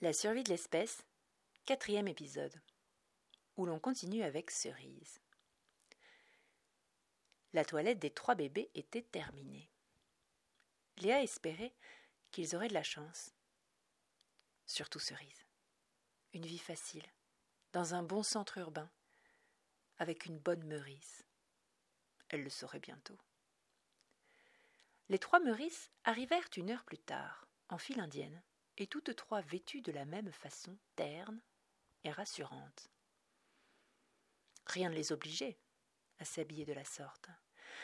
La survie de l'espèce, 4e épisode, où l'on continue avec Cerise. La toilette des 3 bébés était terminée. Léa espérait qu'ils auraient de la chance. Surtout Cerise. Une vie facile, dans un bon centre urbain, avec une bonne meurice. Elle le saurait bientôt. Les 3 meurisses arrivèrent 1 heure plus tard, en file indienne, et toutes 3 vêtues de la même façon terne et rassurante. Rien ne les obligeait à s'habiller de la sorte.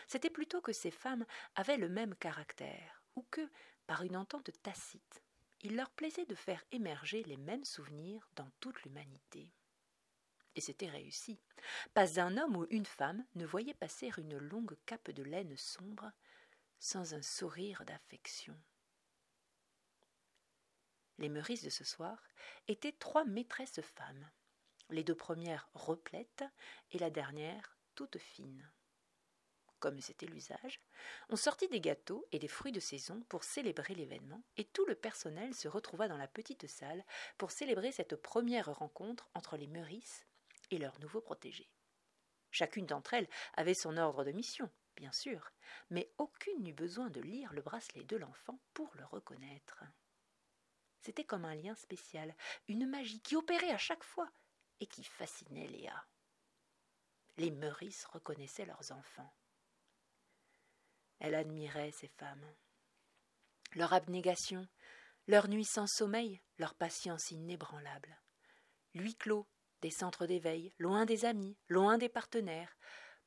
C'était plutôt que ces femmes avaient le même caractère, ou que, par une entente tacite, il leur plaisait de faire émerger les mêmes souvenirs dans toute l'humanité. Et c'était réussi. Pas un homme ou une femme ne voyait passer une longue cape de laine sombre sans un sourire d'affection. Les meurisses de ce soir étaient 3 maîtresses femmes, les 2 premières replètes et la dernière toute fine. Comme c'était l'usage, on sortit des gâteaux et des fruits de saison pour célébrer l'événement, et tout le personnel se retrouva dans la petite salle pour célébrer cette première rencontre entre les meurisses et leurs nouveaux protégés. Chacune d'entre elles avait son ordre de mission, bien sûr, mais aucune n'eut besoin de lire le bracelet de l'enfant pour le reconnaître. C'était comme un lien spécial, une magie qui opérait à chaque fois et qui fascinait Léa. Les meurisses reconnaissaient leurs enfants. Elle admirait ces femmes. Leur abnégation, leur nuit sans sommeil, leur patience inébranlable. Huis clos, des centres d'éveil, loin des amis, loin des partenaires,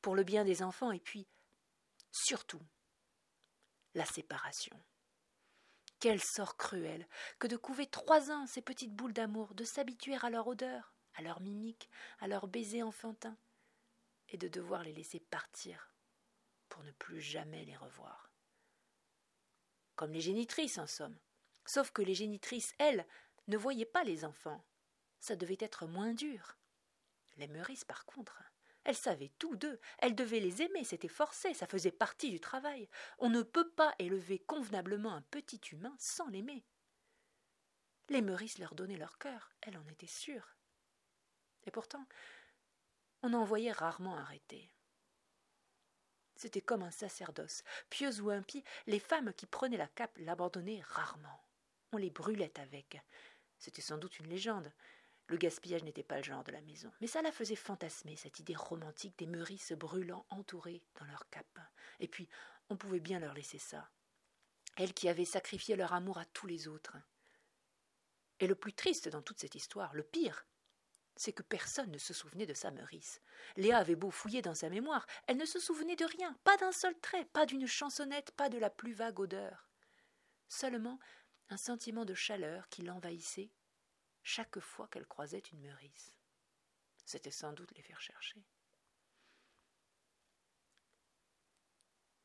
pour le bien des enfants et puis, surtout, la séparation. Quel sort cruel que de couver 3 ans ces petites boules d'amour, de s'habituer à leur odeur, à leur mimique, à leur baiser enfantin, et de devoir les laisser partir pour ne plus jamais les revoir. Comme les génitrices, en somme. Sauf que les génitrices, elles, ne voyaient pas les enfants. Ça devait être moins dur. Les meurisses, par contre, elles savaient tout d'eux. Elles devaient les aimer, c'était forcé, ça faisait partie du travail. On ne peut pas élever convenablement un petit humain sans l'aimer. Les meurisses leur donnaient leur cœur, elle en était sûre. Et pourtant, on en voyait rarement arrêter. C'était comme un sacerdoce. Pieuses ou impies, les femmes qui prenaient la cape l'abandonnaient rarement. On les brûlait avec. C'était sans doute une légende. Le gaspillage n'était pas le genre de la maison. Mais ça la faisait fantasmer, cette idée romantique des meurisses brûlant entourées dans leur cape. Et puis, on pouvait bien leur laisser ça. Elles qui avaient sacrifié leur amour à tous les autres. Et le plus triste dans toute cette histoire, le pire, c'est que personne ne se souvenait de sa meurisse. Léa avait beau fouiller dans sa mémoire, elle ne se souvenait de rien, pas d'un seul trait, pas d'une chansonnette, pas de la plus vague odeur. Seulement un sentiment de chaleur qui l'envahissait chaque fois qu'elle croisait une meurisse. C'était sans doute les faire chercher.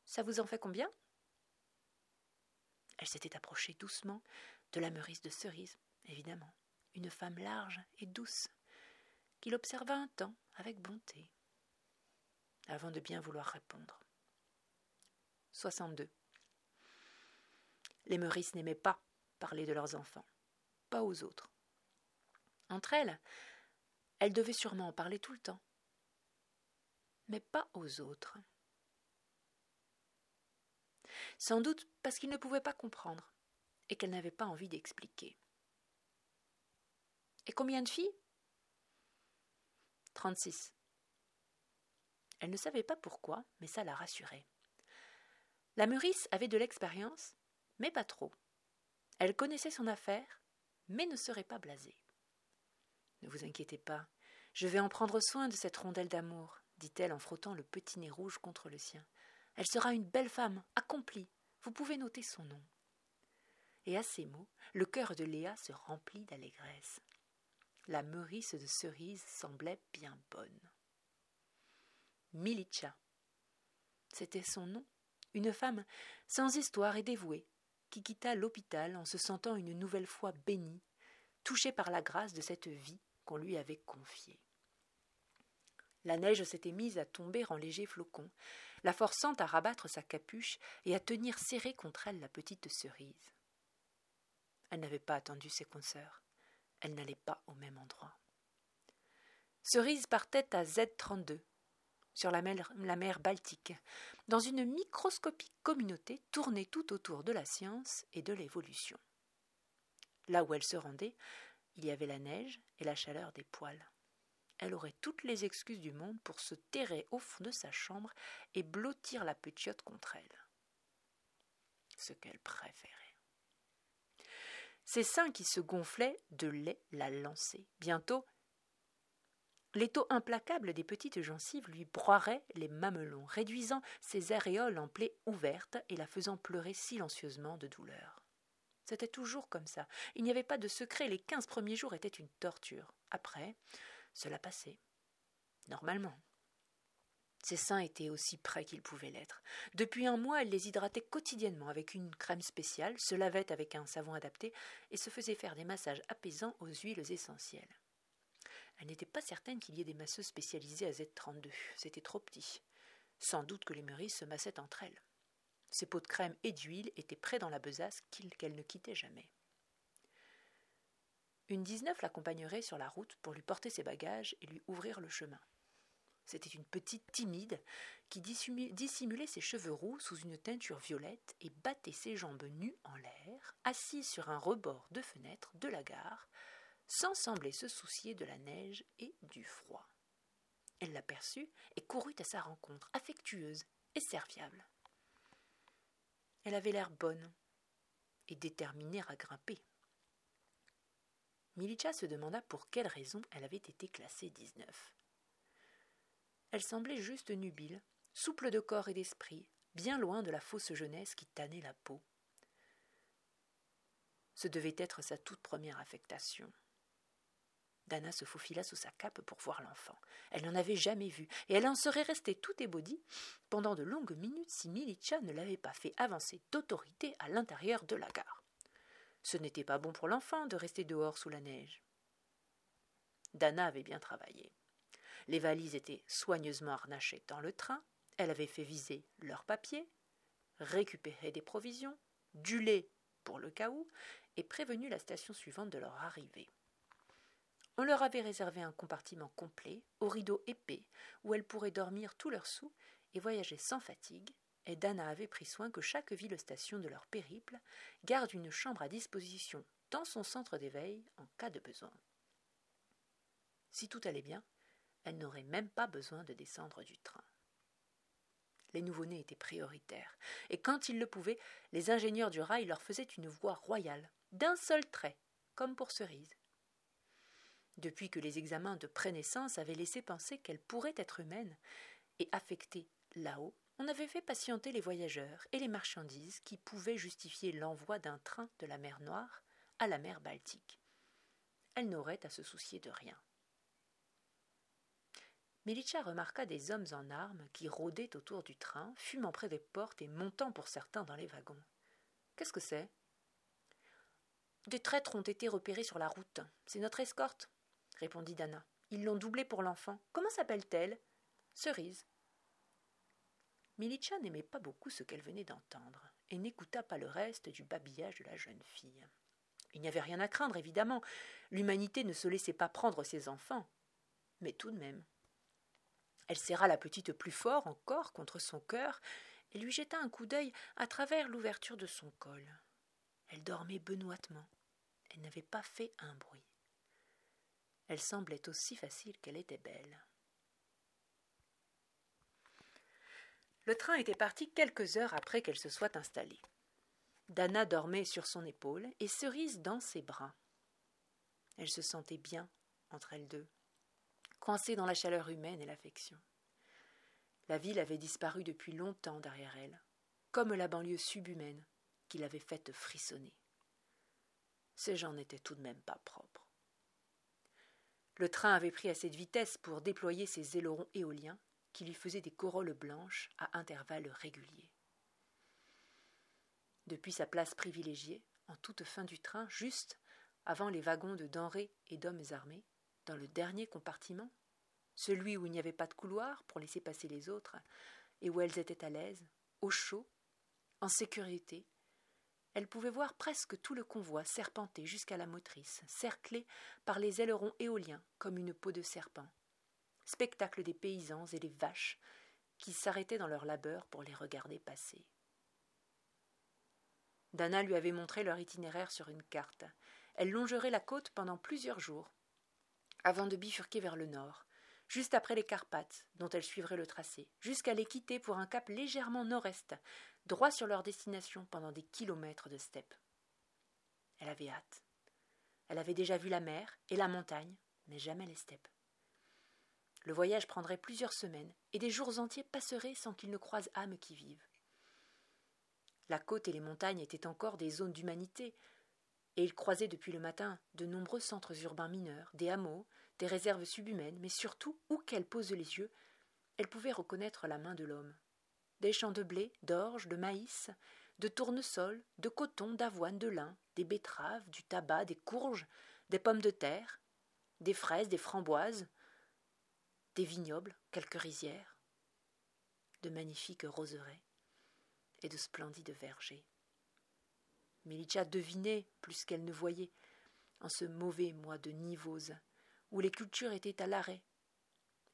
Ça vous en fait combien ? Elle s'était approchée doucement de la meurisse de Cerise, évidemment, une femme large et douce, qu'il observa un temps avec bonté, avant de bien vouloir répondre. 62. Les meurisses n'aimaient pas parler de leurs enfants, pas aux autres. Entre elles, elles devaient sûrement en parler tout le temps, mais pas aux autres. Sans doute parce qu'ils ne pouvaient pas comprendre et qu'elles n'avaient pas envie d'expliquer. Et combien de filles ? 36. Elle ne savait pas pourquoi, mais ça la rassurait. La meurisse avait de l'expérience, mais pas trop. Elle connaissait son affaire, mais ne serait pas blasée. Ne vous inquiétez pas, je vais en prendre soin de cette rondelle d'amour, dit-elle en frottant le petit nez rouge contre le sien. Elle sera une belle femme, accomplie. Vous pouvez noter son nom. Et à ces mots, le cœur de Léa se remplit d'allégresse. La meurisse de Cerise semblait bien bonne. Militsa, c'était son nom, une femme sans histoire et dévouée, qui quitta l'hôpital en se sentant une nouvelle fois bénie, touchée par la grâce de cette vie qu'on lui avait confiée. La neige s'était mise à tomber en légers flocons, la forçant à rabattre sa capuche et à tenir serrée contre elle la petite Cerise. Elle n'avait pas attendu ses consœurs. Elles n'allaient pas au même endroit. Cerise partait à Z32, sur la mer Baltique, dans une microscopique communauté tournée tout autour de la science et de l'évolution. Là où elle se rendait, il y avait la neige et la chaleur des poils. Elle aurait toutes les excuses du monde pour se terrer au fond de sa chambre et blottir la petiote contre elle. Ce qu'elle préférait. Ses seins qui se gonflaient de lait la lançaient. Bientôt, l'étau implacable des petites gencives lui broierait les mamelons, réduisant ses aréoles en plaies ouvertes et la faisant pleurer silencieusement de douleur. C'était toujours comme ça. Il n'y avait pas de secret. Les 15 premiers jours étaient une torture. Après, cela passait. Normalement. Ses seins étaient aussi prêts qu'ils pouvaient l'être. Depuis un mois, elle les hydratait quotidiennement avec une crème spéciale, se lavait avec un savon adapté et se faisait faire des massages apaisants aux huiles essentielles. Elle n'était pas certaine qu'il y ait des masseuses spécialisées à Z32. C'était trop petit. Sans doute que les meurisses se massaient entre elles. Ses pots de crème et d'huile étaient près dans la besace qu'elle ne quittait jamais. Une 19 l'accompagnerait sur la route pour lui porter ses bagages et lui ouvrir le chemin. C'était une petite timide qui dissimulait ses cheveux roux sous une teinture violette et battait ses jambes nues en l'air, assise sur un rebord de fenêtre de la gare, sans sembler se soucier de la neige et du froid. Elle l'aperçut et courut à sa rencontre, affectueuse et serviable. Elle avait l'air bonne et déterminée à grimper. Militsa se demanda pour quelle raison elle avait été classée 19. Elle semblait juste nubile, souple de corps et d'esprit, bien loin de la fausse jeunesse qui tannait la peau. Ce devait être sa toute première affectation. Dana se faufila sous sa cape pour voir l'enfant. Elle n'en avait jamais vu, et elle en serait restée tout ébaudie pendant de longues minutes si Militsa ne l'avait pas fait avancer d'autorité à l'intérieur de la gare. Ce n'était pas bon pour l'enfant de rester dehors sous la neige. Dana avait bien travaillé. Les valises étaient soigneusement harnachées dans le train, elle avait fait viser leurs papiers, récupéré des provisions, du lait pour le cas où, et prévenu la station suivante de leur arrivée. On leur avait réservé un compartiment complet, aux rideaux épais, où elles pourraient dormir tout leur sou et voyager sans fatigue, et Dana avait pris soin que chaque ville-station de leur périple garde une chambre à disposition dans son centre d'éveil en cas de besoin. Si tout allait bien, elle n'aurait même pas besoin de descendre du train. Les nouveau-nés étaient prioritaires, et quand ils le pouvaient, les ingénieurs du rail leur faisaient une voix royale, d'un seul trait, comme pour Cerise. Depuis que les examens de prénaissance avaient laissé penser qu'elle pourrait être humaine et affectée là-haut, on avait fait patienter les voyageurs et les marchandises qui pouvaient justifier l'envoi d'un train de la mer Noire à la mer Baltique. Elle n'aurait à se soucier de rien. Militsa remarqua des hommes en armes qui rôdaient autour du train, fumant près des portes et montant pour certains dans les wagons. « Qu'est-ce que c'est ?»« Des traîtres ont été repérés sur la route. C'est notre escorte, » répondit Dana. « Ils l'ont doublée pour l'enfant. Comment s'appelle-t-elle ?»« Cerise. » Militsa n'aimait pas beaucoup ce qu'elle venait d'entendre et n'écouta pas le reste du babillage de la jeune fille. Il n'y avait rien à craindre, évidemment. L'humanité ne se laissait pas prendre ses enfants. Mais tout de même. Elle serra la petite plus fort encore contre son cœur et lui jeta un coup d'œil à travers l'ouverture de son col. Elle dormait benoîtement. Elle n'avait pas fait un bruit. Elle semblait aussi facile qu'elle était belle. Le train était parti quelques heures après qu'elle se soit installée. Dana dormait sur son épaule et Cerise dans ses bras. Elle se sentait bien entre elles deux, coincée dans la chaleur humaine et l'affection. La ville avait disparu depuis longtemps derrière elle, comme la banlieue subhumaine qui l'avait faite frissonner. Ces gens n'étaient tout de même pas propres. Le train avait pris assez de vitesse pour déployer ses ailerons éoliens qui lui faisaient des corolles blanches à intervalles réguliers. Depuis sa place privilégiée, en toute fin du train, juste avant les wagons de denrées et d'hommes armés, dans le dernier compartiment, celui où il n'y avait pas de couloir pour laisser passer les autres, et où elles étaient à l'aise, au chaud, en sécurité, Elle pouvait voir presque tout le convoi serpenter jusqu'à la motrice, cerclé par les ailerons éoliens comme une peau de serpent. Spectacle des paysans et des vaches qui s'arrêtaient dans leur labeur pour les regarder passer. Dana lui avait montré leur itinéraire sur une carte. Elle longerait la côte pendant plusieurs jours, avant de bifurquer vers le nord, juste après les Carpathes, dont elle suivrait le tracé, jusqu'à les quitter pour un cap légèrement nord-est, droit sur leur destination pendant des kilomètres de steppe. Elle avait hâte. Elle avait déjà vu la mer et la montagne, mais jamais les steppes. Le voyage prendrait plusieurs semaines, et des jours entiers passeraient sans qu'ils ne croisent âme qui vive. La côte et les montagnes étaient encore des zones d'humanité, et ils croisaient depuis le matin de nombreux centres urbains mineurs, des hameaux, des réserves subhumaines, mais surtout, où qu'elle pose les yeux, elle pouvait reconnaître la main de l'homme. Des champs de blé, d'orge, de maïs, de tournesol, de coton, d'avoine, de lin, des betteraves, du tabac, des courges, des pommes de terre, des fraises, des framboises, des vignobles, quelques rizières, de magnifiques roseraies et de splendides vergers. Militsa devinait plus qu'elle ne voyait, en ce mauvais mois de Nivose, où les cultures étaient à l'arrêt,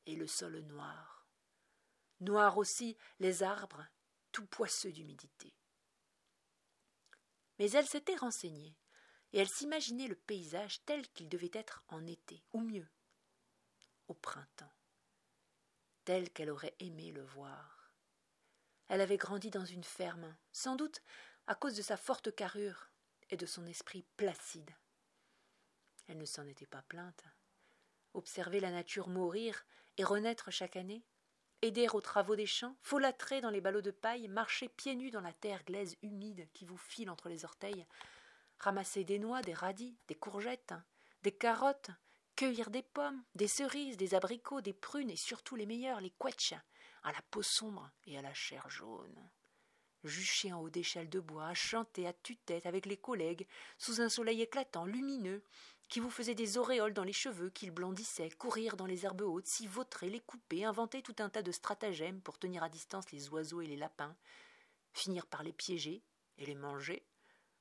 et le sol noir. Noir aussi les arbres, tout poisseux d'humidité. Mais elle s'était renseignée, et elle s'imaginait le paysage tel qu'il devait être en été, ou mieux, au printemps, tel qu'elle aurait aimé le voir. Elle avait grandi dans une ferme, sans doute à cause de sa forte carrure et de son esprit placide. Elle ne s'en était pas plainte. Observer la nature mourir et renaître chaque année, aider aux travaux des champs, folâtrer dans les ballots de paille, marcher pieds nus dans la terre glaise humide qui vous file entre les orteils, ramasser des noix, des radis, des courgettes, des carottes, cueillir des pommes, des cerises, des abricots, des prunes et surtout les meilleurs, les quetchs, à la peau sombre et à la chair jaune. Juché en haut d'échelles de bois, à chanter à tue-tête avec les collègues, sous un soleil éclatant, lumineux, qui vous faisait des auréoles dans les cheveux, qu'il blondissait, courir dans les herbes hautes, s'y vautrer, les couper, inventer tout un tas de stratagèmes pour tenir à distance les oiseaux et les lapins, finir par les piéger et les manger,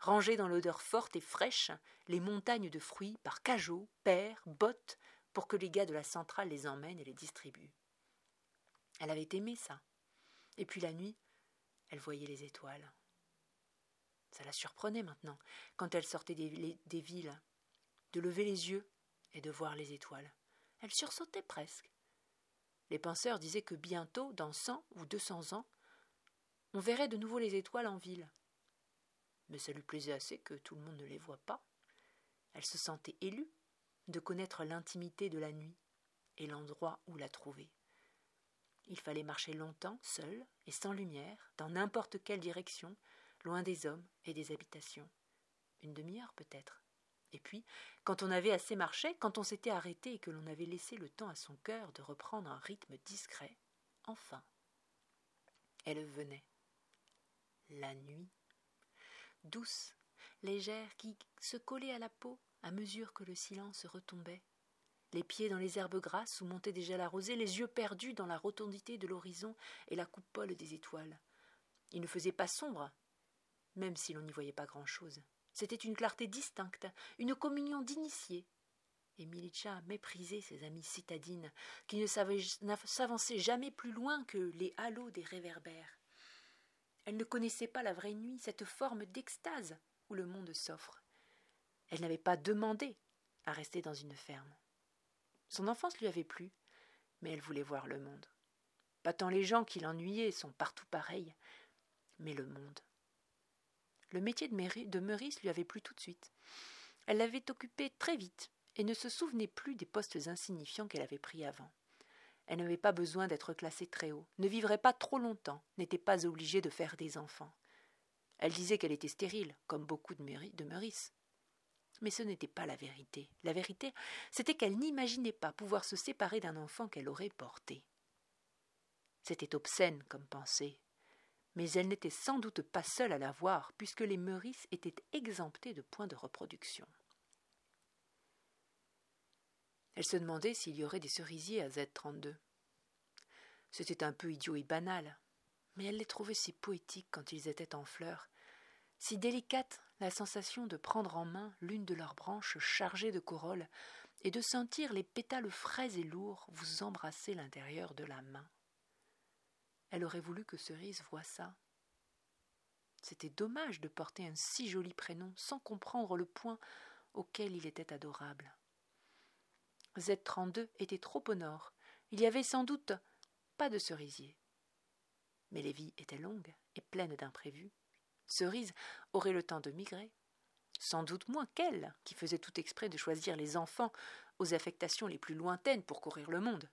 ranger dans l'odeur forte et fraîche les montagnes de fruits par cajots, paires, bottes, pour que les gars de la centrale les emmènent et les distribuent. Elle avait aimé ça. Et puis la nuit, elle voyait les étoiles. Ça la surprenait maintenant, quand elle sortait des villes, de lever les yeux et de voir les étoiles. Elle sursautait presque. Les penseurs disaient que bientôt, dans 100 ou 200 ans, on verrait de nouveau les étoiles en ville. Mais ça lui plaisait assez que tout le monde ne les voie pas. Elle se sentait élue de connaître l'intimité de la nuit et l'endroit où la trouver. Il fallait marcher longtemps, seul et sans lumière, dans n'importe quelle direction, loin des hommes et des habitations. Une demi-heure peut-être. Et puis, quand on avait assez marché, quand on s'était arrêté et que l'on avait laissé le temps à son cœur de reprendre un rythme discret, enfin, elle venait. La nuit, douce, légère, qui se collait à la peau à mesure que le silence retombait. Les pieds dans les herbes grasses où montait déjà la rosée, les yeux perdus dans la rotondité de l'horizon et la coupole des étoiles. Il ne faisait pas sombre, même si l'on n'y voyait pas grand-chose. C'était une clarté distincte, une communion d'initiés. Et Militsa méprisait ses amies citadines, qui ne s'avançaient jamais plus loin que les halos des réverbères. Elle ne connaissait pas la vraie nuit, cette forme d'extase où le monde s'offre. Elle n'avait pas demandé à rester dans une ferme. Son enfance lui avait plu, mais elle voulait voir le monde. Pas tant les gens qui l'ennuyaient sont partout pareils, mais le monde. Le métier de meurice lui avait plu tout de suite. Elle l'avait occupé très vite et ne se souvenait plus des postes insignifiants qu'elle avait pris avant. Elle n'avait pas besoin d'être classée très haut, ne vivrait pas trop longtemps, n'était pas obligée de faire des enfants. Elle disait qu'elle était stérile, comme beaucoup de meurices. Mais ce n'était pas la vérité. La vérité, c'était qu'elle n'imaginait pas pouvoir se séparer d'un enfant qu'elle aurait porté. C'était obscène comme pensée, mais elle n'était sans doute pas seule à l'avoir, puisque les meurices étaient exemptées de points de reproduction. Elle se demandait s'il y aurait des cerisiers à Z32. C'était un peu idiot et banal, mais elle les trouvait si poétiques quand ils étaient en fleurs, Si délicate la sensation de prendre en main l'une de leurs branches chargées de corolles et de sentir les pétales frais et lourds vous embrasser l'intérieur de la main. Elle aurait voulu que Cerise voie ça. C'était dommage de porter un si joli prénom sans comprendre le point auquel il était adorable. Z32 était trop au nord. Il y avait sans doute pas de cerisier. Mais les vies étaient longues et pleines d'imprévus. Cerise aurait le temps de migrer. Sans doute moins qu'elle, qui faisait tout exprès de choisir les enfants aux affectations les plus lointaines pour courir le monde.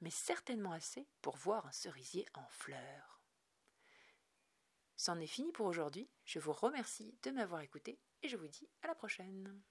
Mais certainement assez pour voir un cerisier en fleurs. C'en est fini pour aujourd'hui. Je vous remercie de m'avoir écouté et je vous dis à la prochaine.